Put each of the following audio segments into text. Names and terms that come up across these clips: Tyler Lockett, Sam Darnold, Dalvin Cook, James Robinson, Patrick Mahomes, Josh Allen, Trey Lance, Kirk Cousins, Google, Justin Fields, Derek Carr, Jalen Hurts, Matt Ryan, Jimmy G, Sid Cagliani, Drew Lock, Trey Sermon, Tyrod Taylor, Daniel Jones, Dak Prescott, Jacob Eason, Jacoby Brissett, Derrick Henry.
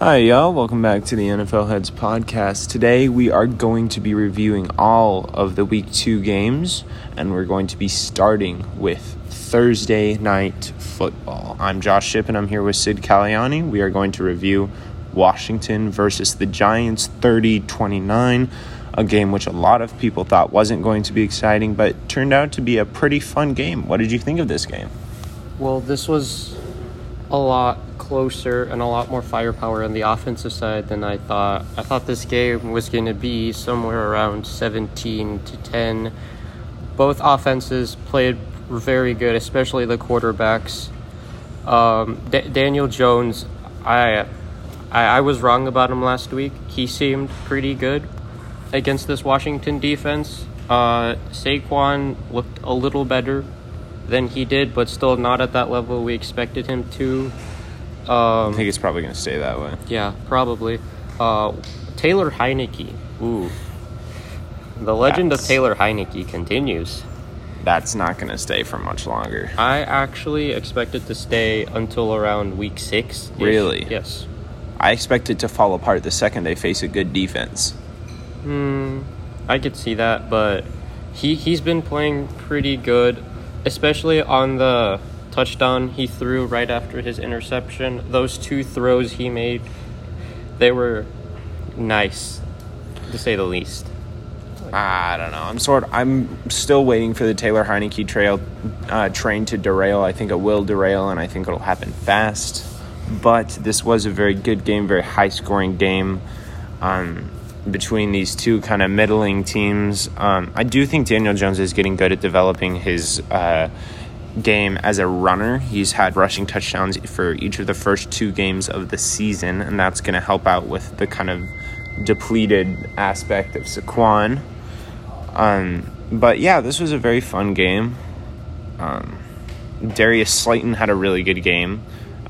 Hi, y'all. Welcome back to the NFL Heads podcast. Today, we are going to be reviewing all of the Week 2 games, and we're going to be starting with Thursday Night Football. I'm Josh Shipp, and I'm here with Sid Cagliani. We are going to review Washington versus the Giants 30-29, a game which a lot of people thought wasn't going to be exciting, but turned out to be a pretty fun game. What did you think of this game? Well, this was a lot closer and a lot more firepower on the offensive side than I thought. I thought this game was going to be somewhere around 17-10. Both offenses played very good, especially the quarterbacks. Daniel Jones, I was wrong about him last week. He seemed pretty good against this Washington defense. Saquon looked a little better than he did, but still not at that level we expected him to. I think it's probably going to stay that way. Yeah, probably. Taylor Heineke. Ooh. The legend of Taylor Heineke continues. That's not going to stay for much longer. I actually expect it to stay until around week 6. Really? Yes. I expect it to fall apart the second they face a good defense. I could see that, but he's been playing pretty good, especially on the touchdown he threw right after his interception. Those two throws he made, they were nice, to say the least. I don't know. I'm still waiting for the Taylor Heineke train to derail. I think it will derail, and I think it'll happen fast. But this was a very good game, very high-scoring game between these two kind of middling teams. I do think Daniel Jones is getting good at developing his game as a runner. He's had rushing touchdowns for each of the first two games of the season, and that's going to help out with the kind of depleted aspect of Saquon. But yeah, this was a very fun game. Darius Slayton had a really good game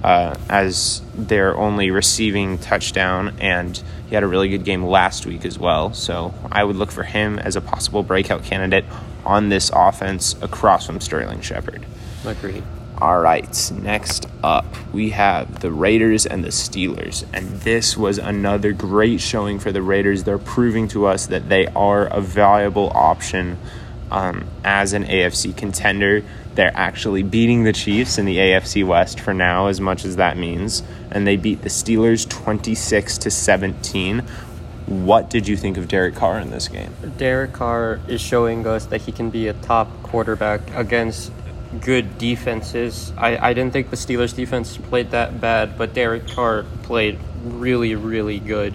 as their only receiving touchdown, and he had a really good game last week as well. So I would look for him as a possible breakout candidate on this offense across from Sterling Shepard. Agreed. All right, next up we have the Raiders and the Steelers, and this was another great showing for the Raiders. They're proving to us that they are a valuable option as an AFC contender. They're actually beating the Chiefs in the AFC West for now, as much as that means, and they beat the Steelers 26-17. What did you think of Derek Carr in this game? Derek Carr is showing us that he can be a top quarterback against good defenses. I didn't think the Steelers defense played that bad, but Derek Carr played really, really good.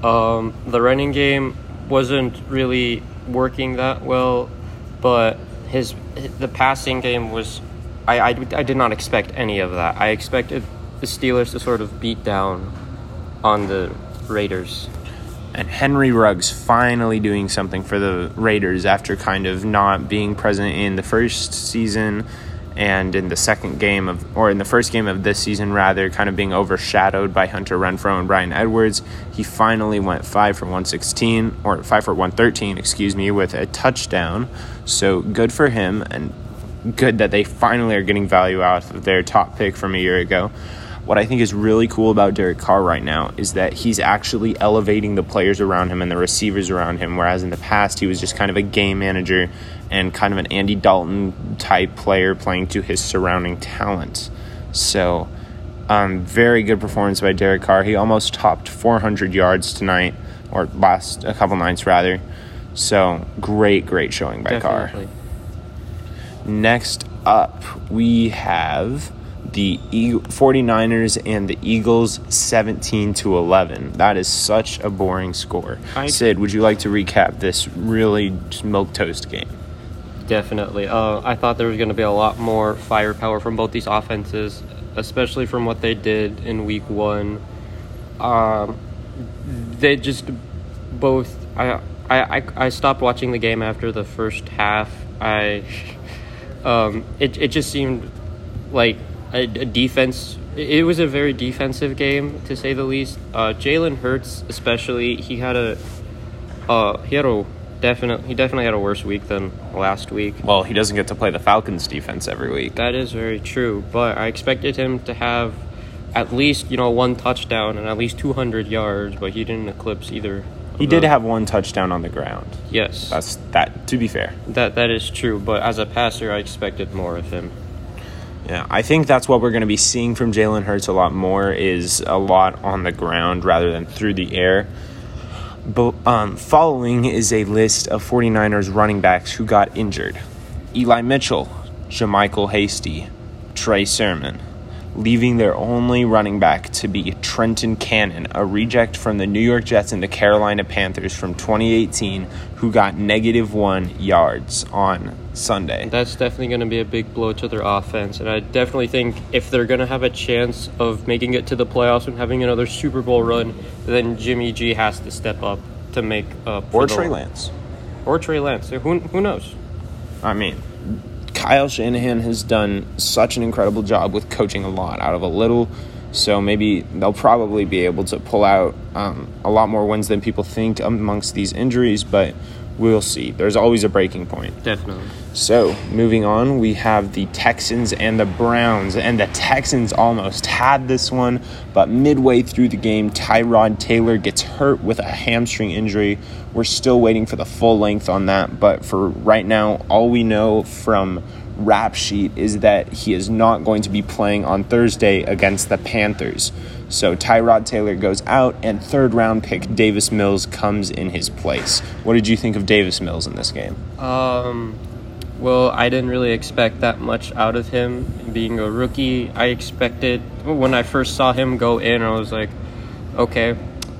The running game wasn't really working that well, but the passing game was... I did not expect any of that. I expected the Steelers to sort of beat down on the Raiders. And Henry Ruggs finally doing something for the Raiders after kind of not being present in the first season and in the first game of this season, rather, kind of being overshadowed by Hunter Renfrow and Bryan Edwards. He finally went 5 for 113, with a touchdown. So good for him, and good that they finally are getting value out of their top pick from a year ago. What I think is really cool about Derek Carr right now is that he's actually elevating the players around him and the receivers around him, whereas in the past he was just kind of a game manager and kind of an Andy Dalton type player playing to his surrounding talent. So very good performance by Derek Carr. He almost topped 400 yards tonight, or last a couple nights rather. So great showing by Definitely. Carr. Next up we have the 49ers and the Eagles 17-11. That is such a boring score. Sid, would you like to recap this really milquetoast game? Definitely. I thought there was going to be a lot more firepower from both these offenses, especially from what they did in week one. They just both... I stopped watching the game after the first half. It just seemed like it was a very defensive game, to say the least. Jalen Hurts, especially, he definitely had a worse week than last week. Well, he doesn't get to play the Falcons defense every week. That is very true, but I expected him to have at least, you know, one touchdown and at least 200 yards, but he didn't eclipse either. He did have one touchdown on the ground. Yes. That's to be fair. That is true, but as a passer, I expected more of him. Yeah, I think that's what we're going to be seeing from Jalen Hurts a lot more, is a lot on the ground rather than through the air. But, following is a list of 49ers running backs who got injured. Eli Mitchell, JaMycal Hasty, Trey Sermon, leaving their only running back to be Trenton Cannon, a reject from the New York Jets and the Carolina Panthers from 2018, who got -1 yards on Sunday. That's definitely going to be a big blow to their offense, and I definitely think if they're going to have a chance of making it to the playoffs and having another Super Bowl run, then Jimmy G has to step up to make up for Trey Lance. Who knows? I mean, Kyle Shanahan has done such an incredible job with coaching a lot out of a little, so maybe they'll probably be able to pull out a lot more wins than people think amongst these injuries, but we'll see. There's always a breaking point. Definitely. So, moving on, we have the Texans and the Browns, and the Texans almost had this one, but midway through the game, Tyrod Taylor gets hurt with a hamstring injury. We're still waiting for the full length on that, but for right now, all we know from Rap Sheet is that he is not going to be playing on Thursday against the Panthers. So Tyrod Taylor goes out, and third-round pick Davis Mills comes in his place. What did you think of Davis Mills in this game? Well, I didn't really expect that much out of him. Being a rookie, I expected, when I first saw him go in, I was like, okay,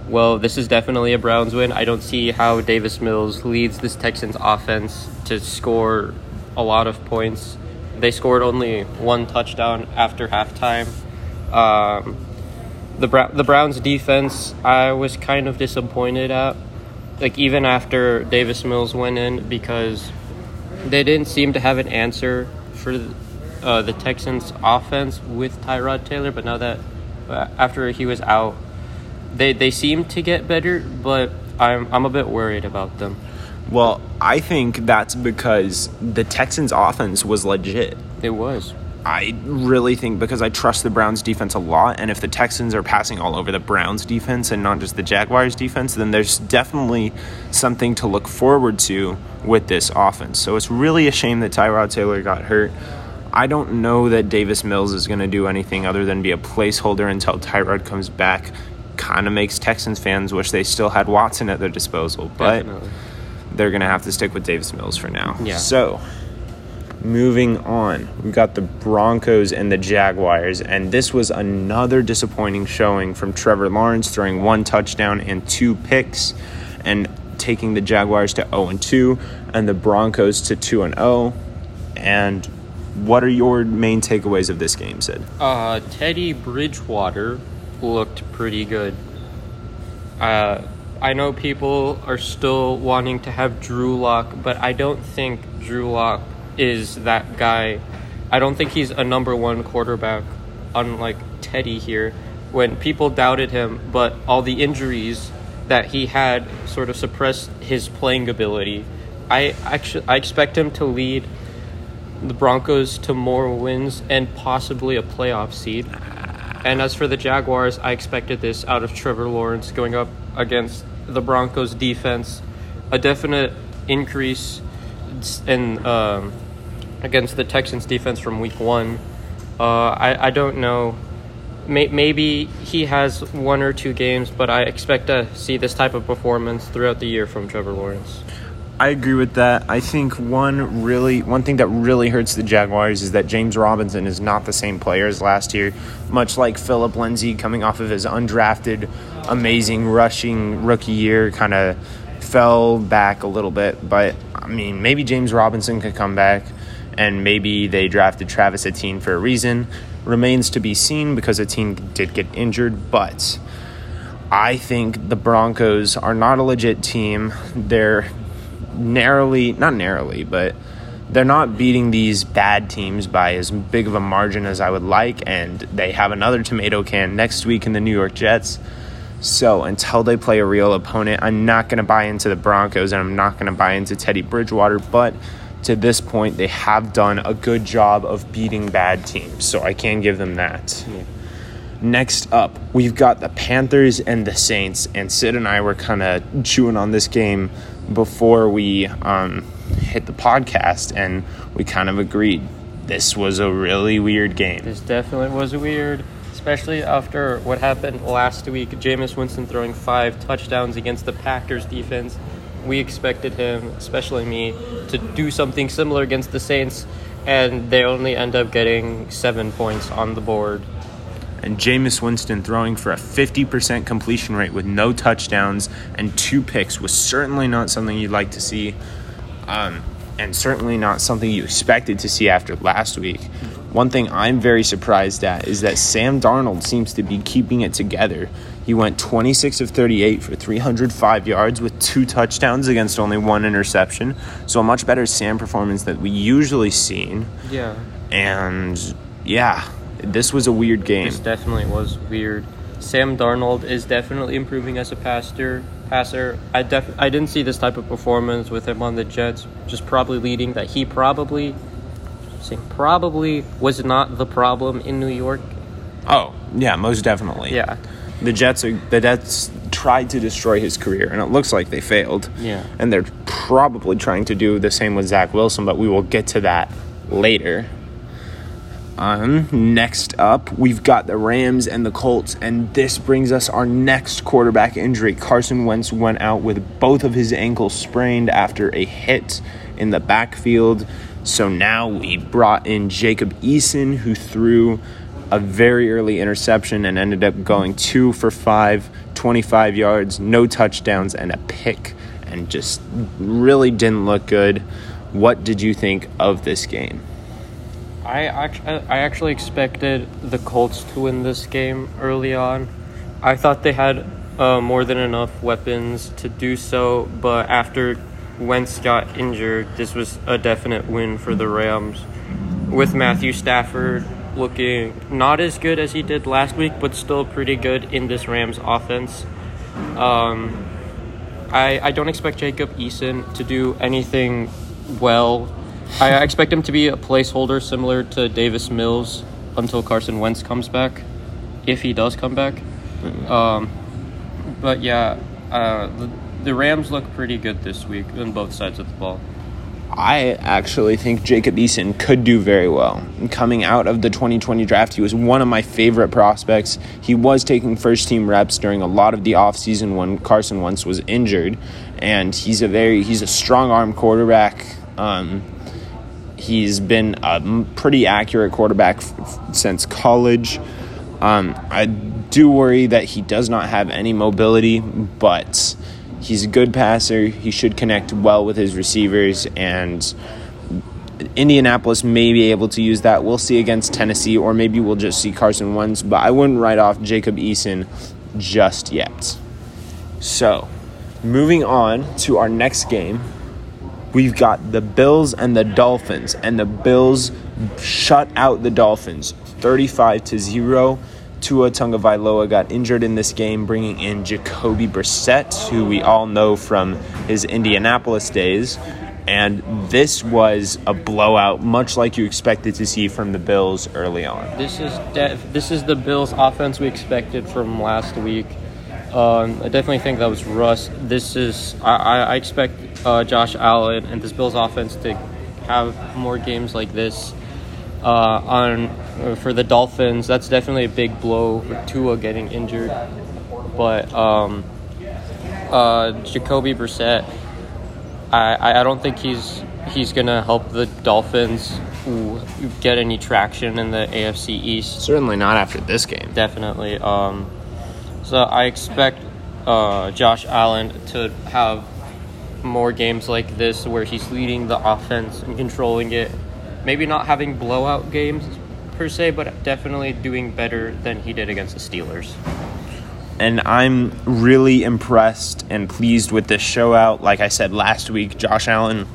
well, this is definitely a Browns win. I don't see how Davis Mills leads this Texans offense to score a lot of points. They scored only one touchdown after halftime. The Browns defense, I was kind of disappointed at, like, even after Davis Mills went in, because they didn't seem to have an answer for the Texans' offense with Tyrod Taylor. But now that after he was out, they seem to get better, but I'm a bit worried about them. Well, I think that's because the Texans' offense was legit. It was. I really think, because I trust the Browns' defense a lot, and if the Texans are passing all over the Browns' defense and not just the Jaguars' defense, then there's definitely something to look forward to with this offense. So it's really a shame that Tyrod Taylor got hurt. I don't know that Davis Mills is going to do anything other than be a placeholder until Tyrod comes back. Kind of makes Texans fans wish they still had Watson at their disposal, but definitely, they're going to have to stick with Davis Mills for now. Yeah. So, moving on, we got the Broncos and the Jaguars, and this was another disappointing showing from Trevor Lawrence, throwing one touchdown and two picks, and taking the Jaguars to 0-2 and the Broncos to 2-0. And what are your main takeaways of this game, Sid? Teddy Bridgewater looked pretty good. I know people are still wanting to have Drew Lock, but I don't think Drew Lock is that guy. I don't think he's a number one quarterback, unlike Teddy here, when people doubted him, but all the injuries that he had sort of suppressed his playing ability. I expect him to lead the Broncos to more wins and possibly a playoff seed. And as for the Jaguars, I expected this out of Trevor Lawrence going up against the Broncos defense. A definite increase in against the Texans defense from week one. I don't know. Maybe he has one or two games, but I expect to see this type of performance throughout the year from Trevor Lawrence. I agree with that. I think one thing that really hurts the Jaguars is that James Robinson is not the same player as last year, much like Philip Lindsay coming off of his undrafted, amazing rushing rookie year, kind of fell back a little bit. But, I mean, maybe James Robinson could come back, and maybe they drafted Travis Etienne for a reason. Remains to be seen, because Etienne did get injured, but I think the Broncos are not a legit team. They're but they're not beating these bad teams by as big of a margin as I would like, and they have another tomato can next week in the New York Jets. So until they play a real opponent, I'm not going to buy into the Broncos, and I'm not going to buy into Teddy Bridgewater, but to this point, they have done a good job of beating bad teams, so I can give them that. Yeah. Next up, we've got the Panthers and the Saints, and Sid and I were kind of chewing on this game before we hit the podcast, and we kind of agreed. This was a really weird game. This definitely was weird, especially after what happened last week. Jameis Winston throwing 5 touchdowns against the Packers defense. We expected him, especially me, to do something similar against the Saints, and they only end up getting 7 points on the board. And Jameis Winston throwing for a 50% completion rate with no touchdowns and 2 picks was certainly not something you'd like to see. And certainly not something you expected to see after last week. One thing I'm very surprised at is that Sam Darnold seems to be keeping it together. He went 26 of 38 for 305 yards with 2 touchdowns against only 1 interception. So a much better Sam performance than we usually seen. Yeah. And, yeah, this was a weird game. This definitely was weird. Sam Darnold is definitely improving as a passer. I didn't see this type of performance with him on the Jets, just probably leading that he probably was not the problem in New York. Oh, yeah, most definitely. Yeah. The Jets tried to destroy his career, and it looks like they failed. Yeah. And they're probably trying to do the same with Zach Wilson, but we will get to that later. Next up, we've got the Rams and the Colts, and this brings us our next quarterback injury. Carson Wentz went out with both of his ankles sprained after a hit in the backfield. So now we brought in Jacob Eason, who threw a very early interception and ended up going 2 for 5, 25 yards, no touchdowns, and a pick, and just really didn't look good. What did you think of this game? I actually expected the Colts to win this game early on. I thought they had more than enough weapons to do so, but after Wentz got injured, this was a definite win for the Rams, with Matthew Stafford looking not as good as he did last week, but still pretty good in this Rams offense. I don't expect Jacob Eason to do anything well. I expect him to be a placeholder similar to Davis Mills until Carson Wentz comes back, if he does come back. But yeah, the Rams look pretty good this week on both sides of the ball. I actually think Jacob Eason could do very well. Coming out of the 2020 draft, he was one of my favorite prospects. He was taking first-team reps during a lot of the offseason when Carson Wentz was injured, and he's a strong-arm quarterback. He's been a pretty accurate quarterback since college. I do worry that he does not have any mobility, but he's a good passer. He should connect well with his receivers, and Indianapolis may be able to use that. We'll see against Tennessee, or maybe we'll just see Carson Wentz, but I wouldn't write off Jacob Eason just yet. So, moving on to our next game. We've got the Bills and the Dolphins, and the Bills shut out the Dolphins 35-0. Tua Tagovailoa got injured in this game, bringing in Jacoby Brissett, who we all know from his Indianapolis days. And this was a blowout, much like you expected to see from the Bills early on. This is the Bills offense we expected from last week. I definitely think that was rust. I expect Josh Allen and this Bills offense to have more games like this. For the Dolphins, that's definitely a big blow for Tua getting injured. But Jacoby Brissett, I don't think he's gonna help the Dolphins get any traction in the AFC East. Certainly not after this game. Definitely. So I expect Josh Allen to have more games like this where he's leading the offense and controlling it. Maybe not having blowout games per se, but definitely doing better than he did against the Steelers. And I'm really impressed and pleased with this show out. Like I said last week, Josh Allen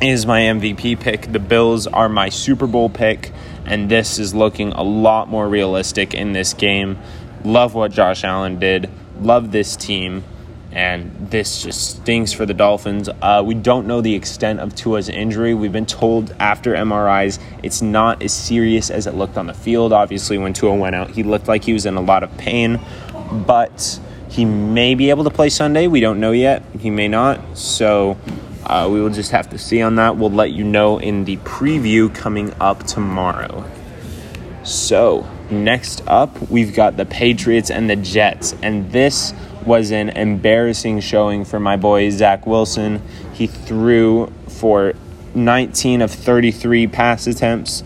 is my MVP pick. The Bills are my Super Bowl pick, and this is looking a lot more realistic in this game. Love what Josh Allen did. Love this team. And this just stinks for the Dolphins. We don't know the extent of Tua's injury. We've been told after MRIs it's not as serious as it looked on the field. Obviously, when Tua went out, he looked like he was in a lot of pain. But he may be able to play Sunday. We don't know yet. He may not. So we will just have to see on that. We'll let you know in the preview coming up tomorrow. So next up, we've got the Patriots and the Jets. And this was an embarrassing showing for my boy Zach Wilson. He threw for 19 of 33 pass attempts,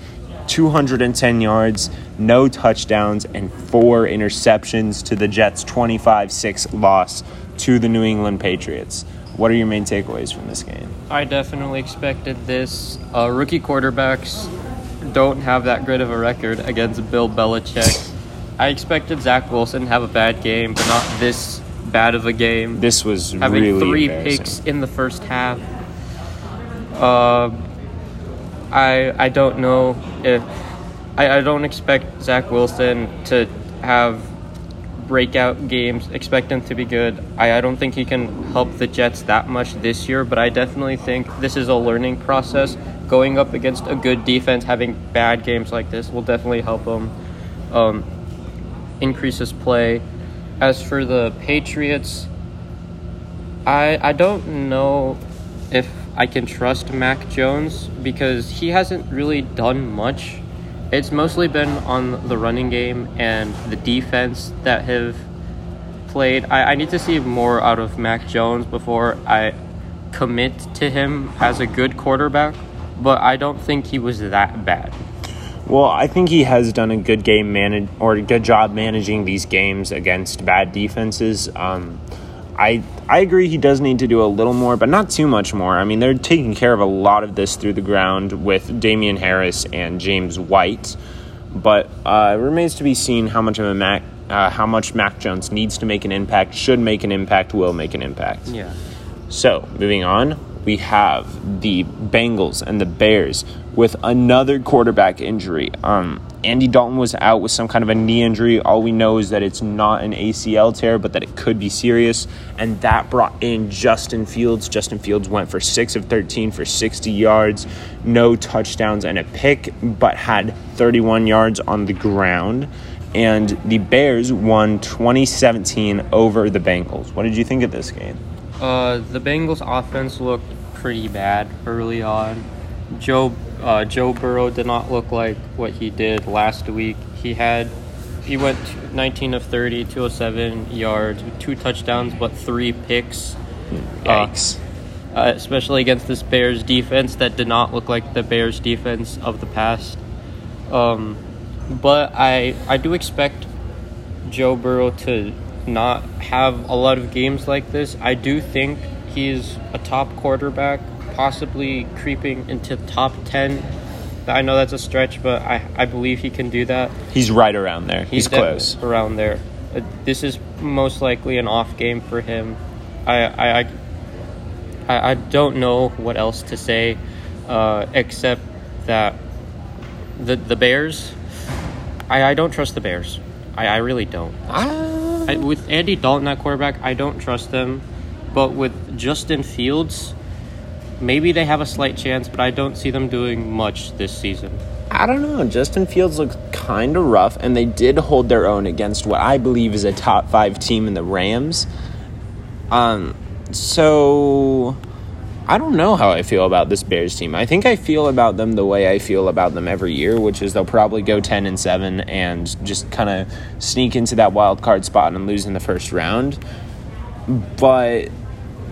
210 yards, no touchdowns, and 4 interceptions to the Jets' 25-6 loss to the New England Patriots. What are your main takeaways from this game? I definitely expected this. Rookie quarterbacks don't have that great of a record against Bill Belichick. I expected Zach Wilson to have a bad game, but not this bad of a game. This was having really embarrassing. Having 3 picks in the first half. I don't know if I don't expect Zach Wilson to have breakout games, expect him to be good. I don't think he can help the Jets that much this year, but I definitely think this is a learning process. Going up against a good defense, having bad games like this will definitely help him increase his play. As for the Patriots, I don't know if I can trust Mac Jones because he hasn't really done much. It's mostly been on the running game and the defense that have played. I need to see more out of Mac Jones before I commit to him as a good quarterback, but I don't think he was that bad. Well, I think he has done a good game good job managing these games against bad defenses. I agree he does need to do a little more, but not too much more. I mean, they're taking care of a lot of this through the ground with Damian Harris and James White, but it remains to be seen how much Mac Jones needs to make an impact, should make an impact, will make an impact. Yeah. So moving on, we have the Bengals and the Bears with another quarterback injury. Andy Dalton was out with some kind of a knee injury. All we know is that it's not an ACL tear, but that it could be serious. And that brought in Justin Fields. Justin Fields went for 6 of 13 for 60 yards, no touchdowns and a pick, but had 31 yards on the ground. And the Bears won 20-17 over the Bengals. What did you think of this game? The Bengals offense looked pretty bad early on. Joe Burrow did not look like what he did last week. He went 19 of 30, 207 yards, 2 touchdowns, but 3 picks. Yikes. Especially against this Bears defense that did not look like the Bears defense of the past. But I do expect Joe Burrow to not have a lot of games like this. I do think he's a top quarterback, possibly creeping into top 10. I know that's a stretch, but I believe he can do that. He's right around there. He's close. Around there. This is most likely an off game for him. I don't know what else to say except that the Bears, I don't trust the Bears. I really don't. With Andy Dalton at quarterback, I don't trust them. But with Justin Fields, maybe they have a slight chance, but I don't see them doing much this season. I don't know. Justin Fields looked kind of rough, and they did hold their own against what I believe is a top 5 team in the Rams. So I don't know how I feel about this Bears team. I think I feel about them the way I feel about them every year, which is they'll probably go 10-7 and just kind of sneak into that wild card spot and lose in the first round. But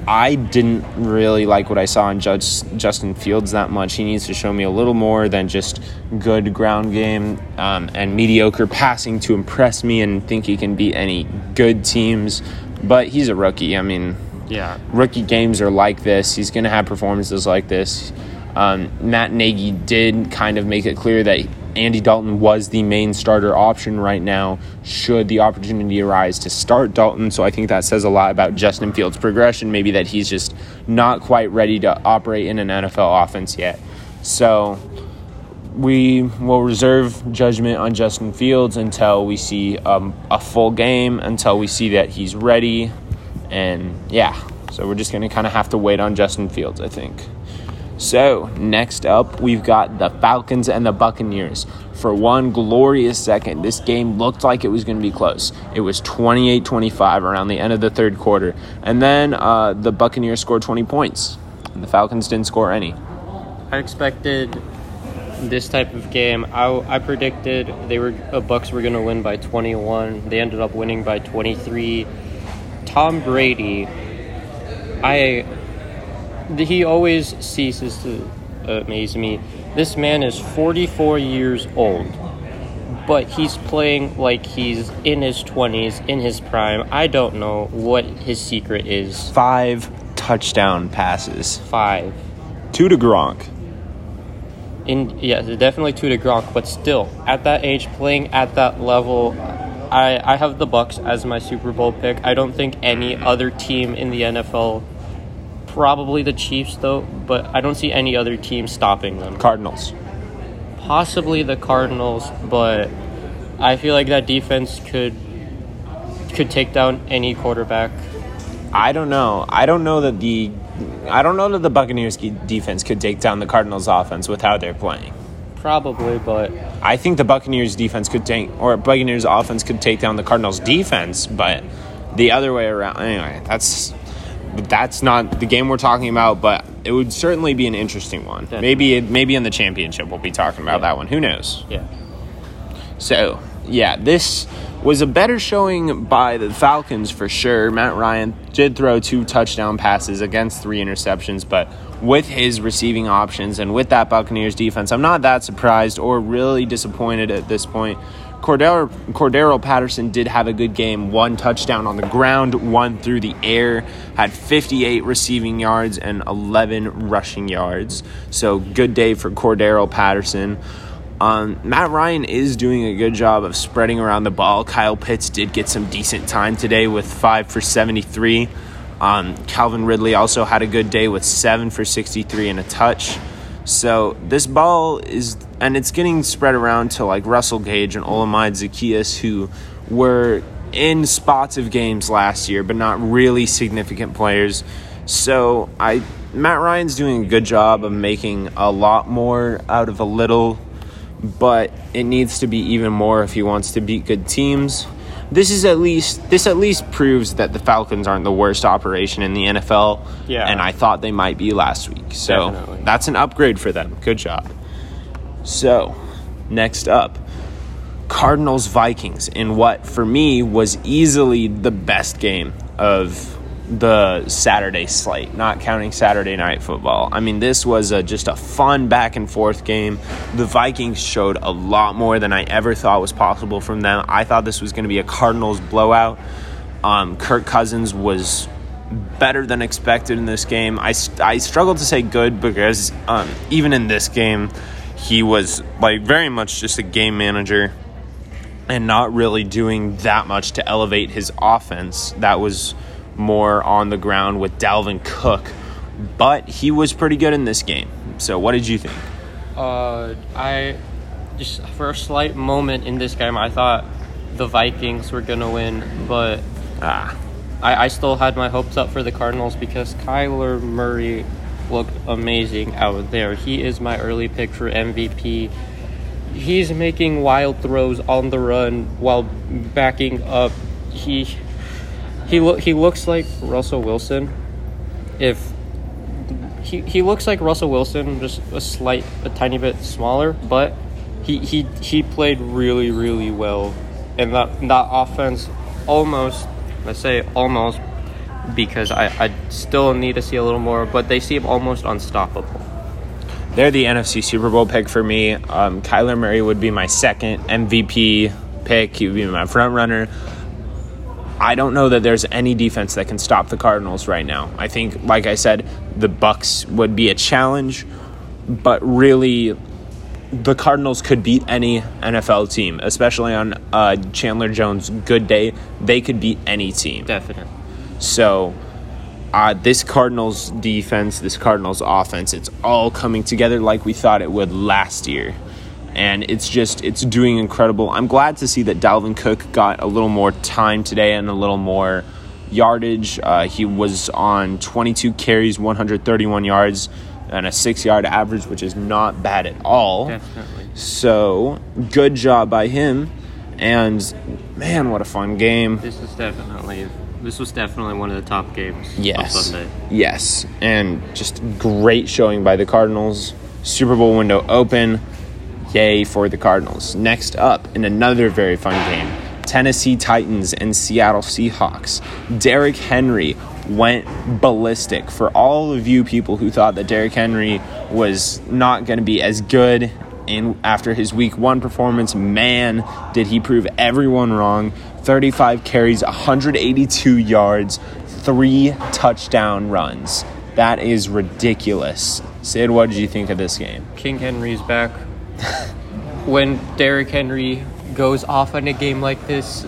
I didn't really like what I saw in Justin Fields that much. He needs to show me a little more than just good ground game and mediocre passing to impress me and think he can beat any good teams. But he's a rookie. I mean, yeah, rookie games are like this. He's going to have performances like this. Matt Nagy did kind of make it clear that Andy Dalton was the main starter option right now should the opportunity arise to start Dalton. So I think that says a lot about Justin Fields' progression, maybe that he's just not quite ready to operate in an NFL offense yet. So we will reserve judgment on Justin Fields until we see a full game, until we see that he's ready. And yeah, so we're just going to kind of have to wait on Justin Fields, I think. So next up, we've got the Falcons and the Buccaneers. For one glorious second, this game looked like it was going to be close. It was 28-25 around the end of the third quarter. And then the Buccaneers scored 20 points, and the Falcons didn't score any. I expected this type of game. I predicted Bucs were going to win by 21. They ended up winning by 23. Tom Brady, he always ceases to amaze me. This man is 44 years old, but he's playing like he's in his 20s, in his prime. I don't know what his secret is. 5 touchdown passes. 5. 2 to Gronk. Yeah, definitely 2 to Gronk, but still, at that age, playing at that level, I have the Bucs as my Super Bowl pick. I don't think any other team in the NFL... Probably the Chiefs, though, but I don't see any other team stopping them. Cardinals. Possibly the Cardinals, but I feel like that defense could take down any quarterback. I don't know that the Buccaneers defense could take down the Cardinals offense with how they're playing. Probably, but I think the Buccaneers offense could take down the Cardinals defense, but the other way around. Anyway, that's not the game we're talking about, but it would certainly be an interesting one. Definitely. Maybe in the championship we'll be talking about that one. Who knows? Yeah. So, yeah, this was a better showing by the Falcons for sure. Matt Ryan did throw 2 touchdown passes against 3 interceptions, but with his receiving options and with that Buccaneers defense, I'm not that surprised or really disappointed at this point. Cordarrelle Patterson did have a good game. 1 touchdown on the ground, 1 through the air, had 58 receiving yards and 11 rushing yards. So good day for Cordarrelle Patterson. Matt Ryan is doing a good job of spreading around the ball. Kyle Pitts did get some decent time today with 5 for 73. Calvin Ridley also had a good day with 7 for 63 and a touch. So this ball is, and it's getting spread around to like Russell Gage and Olamide Zaccheaus, who were in spots of games last year, but not really significant players. So Matt Ryan's doing a good job of making a lot more out of a little, but it needs to be even more if he wants to beat good teams. This at least proves that the Falcons aren't the worst operation in the NFL. Yeah. And I thought they might be last week. So definitely. That's an upgrade for them. Good job. So next up, Cardinals Vikings in what for me was easily the best game of the Saturday slate, not counting Saturday Night Football. I mean, this was just a fun back and forth game. The Vikings showed a lot more than I ever thought was possible from them. I thought this was going to be a Cardinals blowout. Kirk Cousins was better than expected in this game. I struggled to say good because even in this game, he was like very much just a game manager and not really doing that much to elevate his offense. That was more on the ground with Dalvin Cook, but he was pretty good in this game. So what did you think? I just, for a slight moment in this game, I thought the Vikings were gonna win, but I still had my hopes up for the Cardinals because Kyler Murray looked amazing out there. He is my early pick for MVP. He's making wild throws on the run while backing up. He looks like Russell Wilson. He looks like Russell Wilson, just a tiny bit smaller, but he played really, really well. And that offense almost, because I still need to see a little more, but they seem almost unstoppable. They're the NFC Super Bowl pick for me. Kyler Murray would be my second MVP pick. He would be my front runner. I don't know that there's any defense that can stop the Cardinals right now. I think, like I said, the Bucs would be a challenge, but really the Cardinals could beat any NFL team, especially on Chandler Jones' good day. They could beat any team. Definitely. So this Cardinals defense, this Cardinals offense, it's all coming together like we thought it would last year. And it's doing incredible. I'm glad to see that Dalvin Cook got a little more time today and a little more yardage. He was on 22 carries, 131 yards, and a 6-yard average, which is not bad at all. Definitely. So, good job by him. And, man, what a fun game. This was definitely one of the top games of Sunday. Yes. And just great showing by the Cardinals. Super Bowl window open. Yay for the Cardinals. Next up, in another very fun game, Tennessee Titans and Seattle Seahawks. Derrick Henry went ballistic. For all of you people who thought that Derrick Henry was not going to be as good after his week one performance, man, did he prove everyone wrong. 35 carries, 182 yards, 3 touchdown runs. That is ridiculous. Sid, what did you think of this game? King Henry's back. When Derrick Henry goes off on a game like this,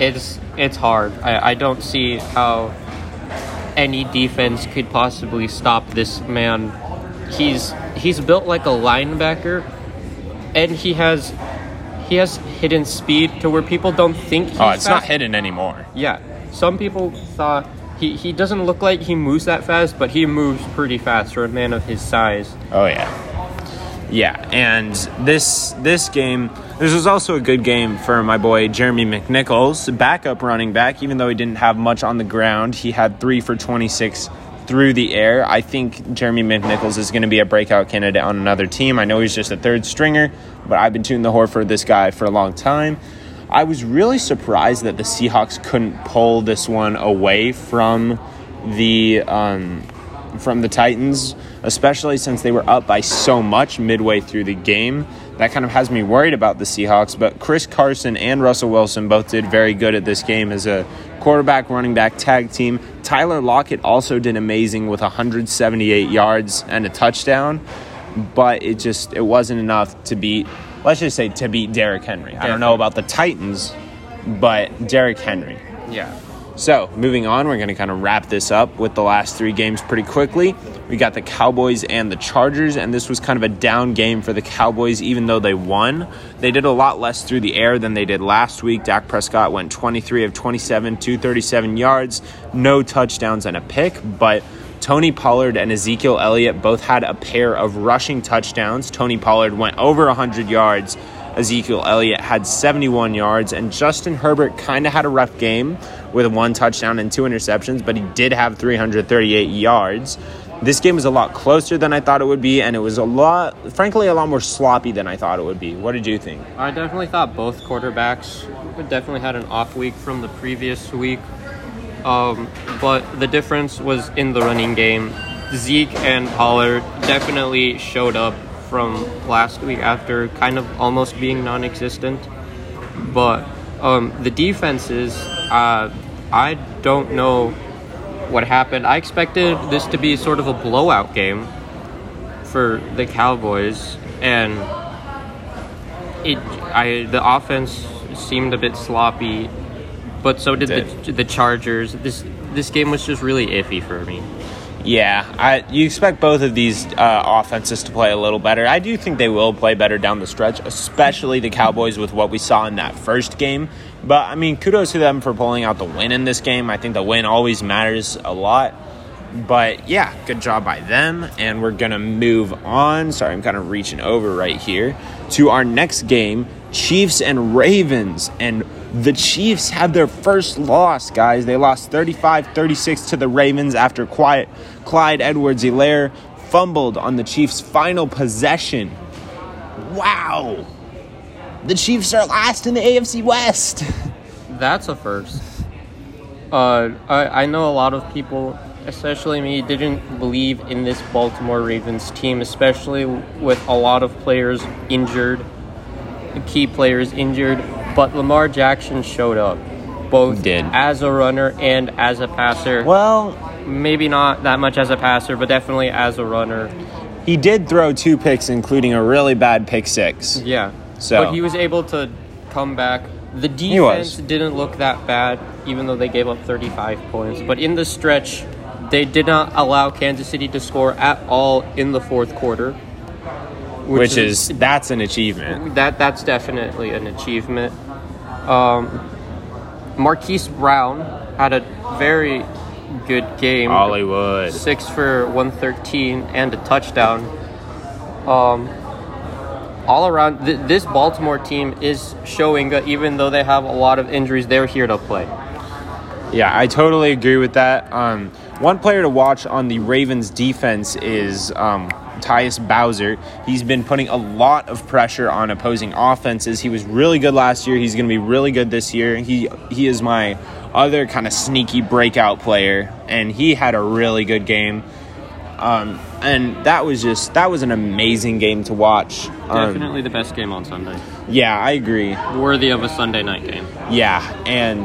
it's hard. I don't see how any defense could possibly stop this man. He's built like a linebacker, and he has hidden speed to where people don't think he's fast. Not hidden anymore. Yeah. Some people thought he doesn't look like he moves that fast, but he moves pretty fast for a man of his size. Oh, yeah. Yeah, and this was also a good game for my boy Jeremy McNichols, backup running back. Even though he didn't have much on the ground, he had 3 for 26 through the air. I think Jeremy McNichols is going to be a breakout candidate on another team. I know he's just a third stringer, but I've been tooting the horn for this guy for a long time. I was really surprised that the Seahawks couldn't pull this one away from the Titans, especially since they were up by so much midway through the game. That kind of has me worried about the Seahawks, but Chris Carson and Russell Wilson both did very good at this game as a quarterback, running back, tag team. Tyler Lockett also did amazing with 178 yards and a touchdown, but it wasn't enough to beat Derrick Henry. I don't know about the Titans, but Derrick Henry. Yeah. So, moving on, we're going to kind of wrap this up with the last 3 games pretty quickly. We got the Cowboys and the Chargers, and this was kind of a down game for the Cowboys, even though they won. They did a lot less through the air than they did last week. Dak Prescott went 23 of 27, 237 yards, no touchdowns and a pick, but Tony Pollard and Ezekiel Elliott both had a pair of rushing touchdowns. Tony Pollard went over 100 yards. Ezekiel Elliott had 71 yards, and Justin Herbert kind of had a rough game with 1 touchdown and 2 interceptions, but he did have 338 yards. This game was a lot closer than I thought it would be, and it was frankly, a lot more sloppy than I thought it would be. What did you think? I definitely thought both quarterbacks definitely had an off week from the previous week, but the difference was in the running game. Zeke and Pollard definitely showed up from last week after kind of almost being non-existent. But the defenses, I don't know what happened. I expected this to be sort of a blowout game for the Cowboys, and the offense seemed a bit sloppy, but so did the Chargers. This game was just really iffy for me. Yeah, you expect both of these offenses to play a little better. I do think they will play better down the stretch, especially the Cowboys with what we saw in that first game. But, I mean, kudos to them for pulling out the win in this game. I think the win always matters a lot. But, yeah, good job by them. And we're going to move on. Sorry, I'm kind of reaching over right here. To our next game, Chiefs and Ravens. And the Chiefs had their first loss, guys. They lost 35-36 to the Ravens after Clyde Edwards-Helaire fumbled on the Chiefs' final possession. Wow. The Chiefs are last in the AFC West. That's a first. I know a lot of people, especially me, didn't believe in this Baltimore Ravens team, especially with a lot of players injured, key players injured. But Lamar Jackson showed up, as a runner and as a passer. Well, maybe not that much as a passer, but definitely as a runner. He did throw 2 picks, including a really bad pick 6. Yeah. So, but he was able to come back. The defense didn't look that bad, even though they gave up 35 points. But in the stretch, they did not allow Kansas City to score at all in the fourth quarter. Which is that's an achievement. That's definitely an achievement. Marquise Brown had a very good game. Hollywood. 6 for 113 and a touchdown. All around, this Baltimore team is showing that even though they have a lot of injuries, they're here to play. Yeah, I totally agree with that. One player to watch on the Ravens defense is Tyus Bowser. He's been putting a lot of pressure on opposing offenses. He was really good last year. He's going to be really good this year. He is my other kind of sneaky breakout player, and he had a really good game. And that was an amazing game to watch. Definitely the best game on Sunday. Yeah, I agree. Worthy of a Sunday night game. Yeah, and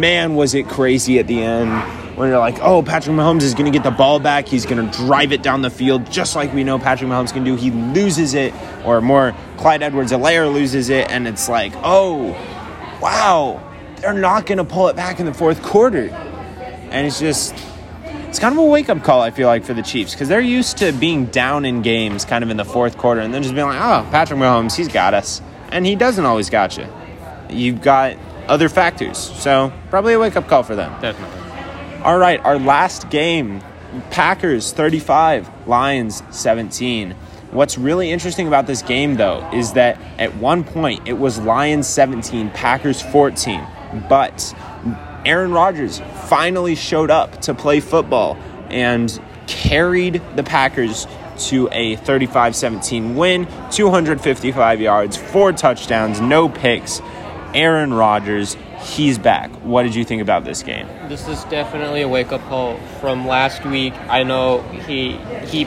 man, was it crazy at the end when you're like, oh, Patrick Mahomes is going to get the ball back. He's going to drive it down the field just like we know Patrick Mahomes can do. He loses it, or more, Clyde Edwards-Helaire loses it, and it's like, oh, wow, they're not going to pull it back in the fourth quarter. And it's just... it's kind of a wake-up call, I feel like, for the Chiefs, because they're used to being down in games kind of in the fourth quarter and then just being like, oh, Patrick Mahomes, he's got us. And he doesn't always got you. You've got other factors. So probably a wake-up call for them. Definitely. All right, our last game, Packers 35, Lions 17. What's really interesting about this game, though, is that at one point it was Lions 17, Packers 14. But Aaron Rodgers finally showed up to play football and carried the Packers to a 35-17 win, 255 yards, 4 touchdowns, no picks. Aaron Rodgers, he's back. What did you think about this game? This is definitely a wake-up call from last week. I know he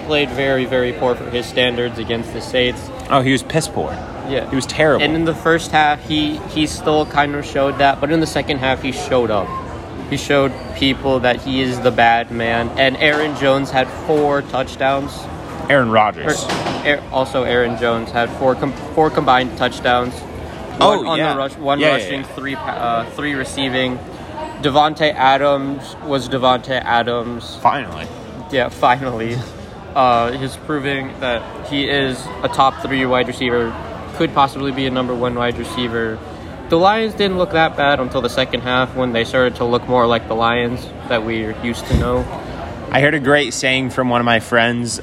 played very, very poor for his standards against the Saints. Oh, he was piss poor. Yeah. He was terrible. And in the first half, he still kind of showed that. But in the second half, he showed up. He showed people that he is the bad man. And Aaron Jones had 4 touchdowns. Aaron Rodgers. Also, Aaron Jones had four combined touchdowns. One rushing. Three receiving. Devontae Adams was Devontae Adams. Finally. Yeah, finally. He's proving that he is a top 3 wide receiver. Could possibly be a number 1 wide receiver. The Lions didn't look that bad until the second half when they started to look more like the Lions that we're used to know. I heard a great saying from one of my friends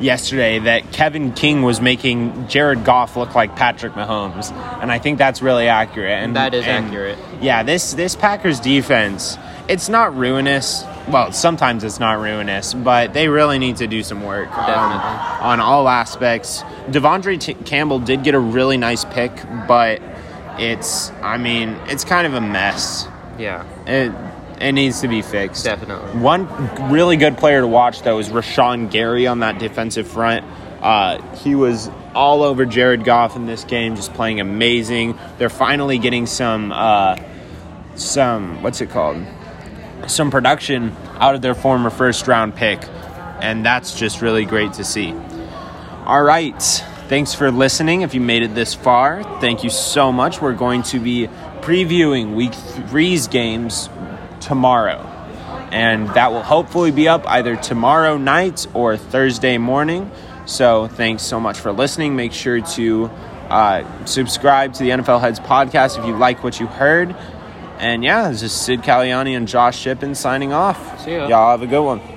yesterday that Kevin King was making Jared Goff look like Patrick Mahomes, and I think that's really accurate. And that is accurate. Yeah, this Packers defense, it's not ruinous. Well, sometimes it's not ruinous, but they really need to do some work on all aspects. Devondre Campbell did get a really nice pick, but it's kind of a mess. Yeah. It needs to be fixed. Definitely. One really good player to watch, though, is Rashawn Gary on that defensive front. He was all over Jared Goff in this game, just playing amazing. They're finally getting some production out of their former first-round pick, and that's just really great to see. All right, thanks for listening. If you made it this far, thank you so much. We're going to be previewing Week 3's games tomorrow, and that will hopefully be up either tomorrow night or Thursday morning. So thanks so much for listening. Make sure to subscribe to the NFL Heads podcast if you like what you heard. And yeah, this is Sid Cagliani and Josh Shippen signing off. See ya. Y'all have a good one.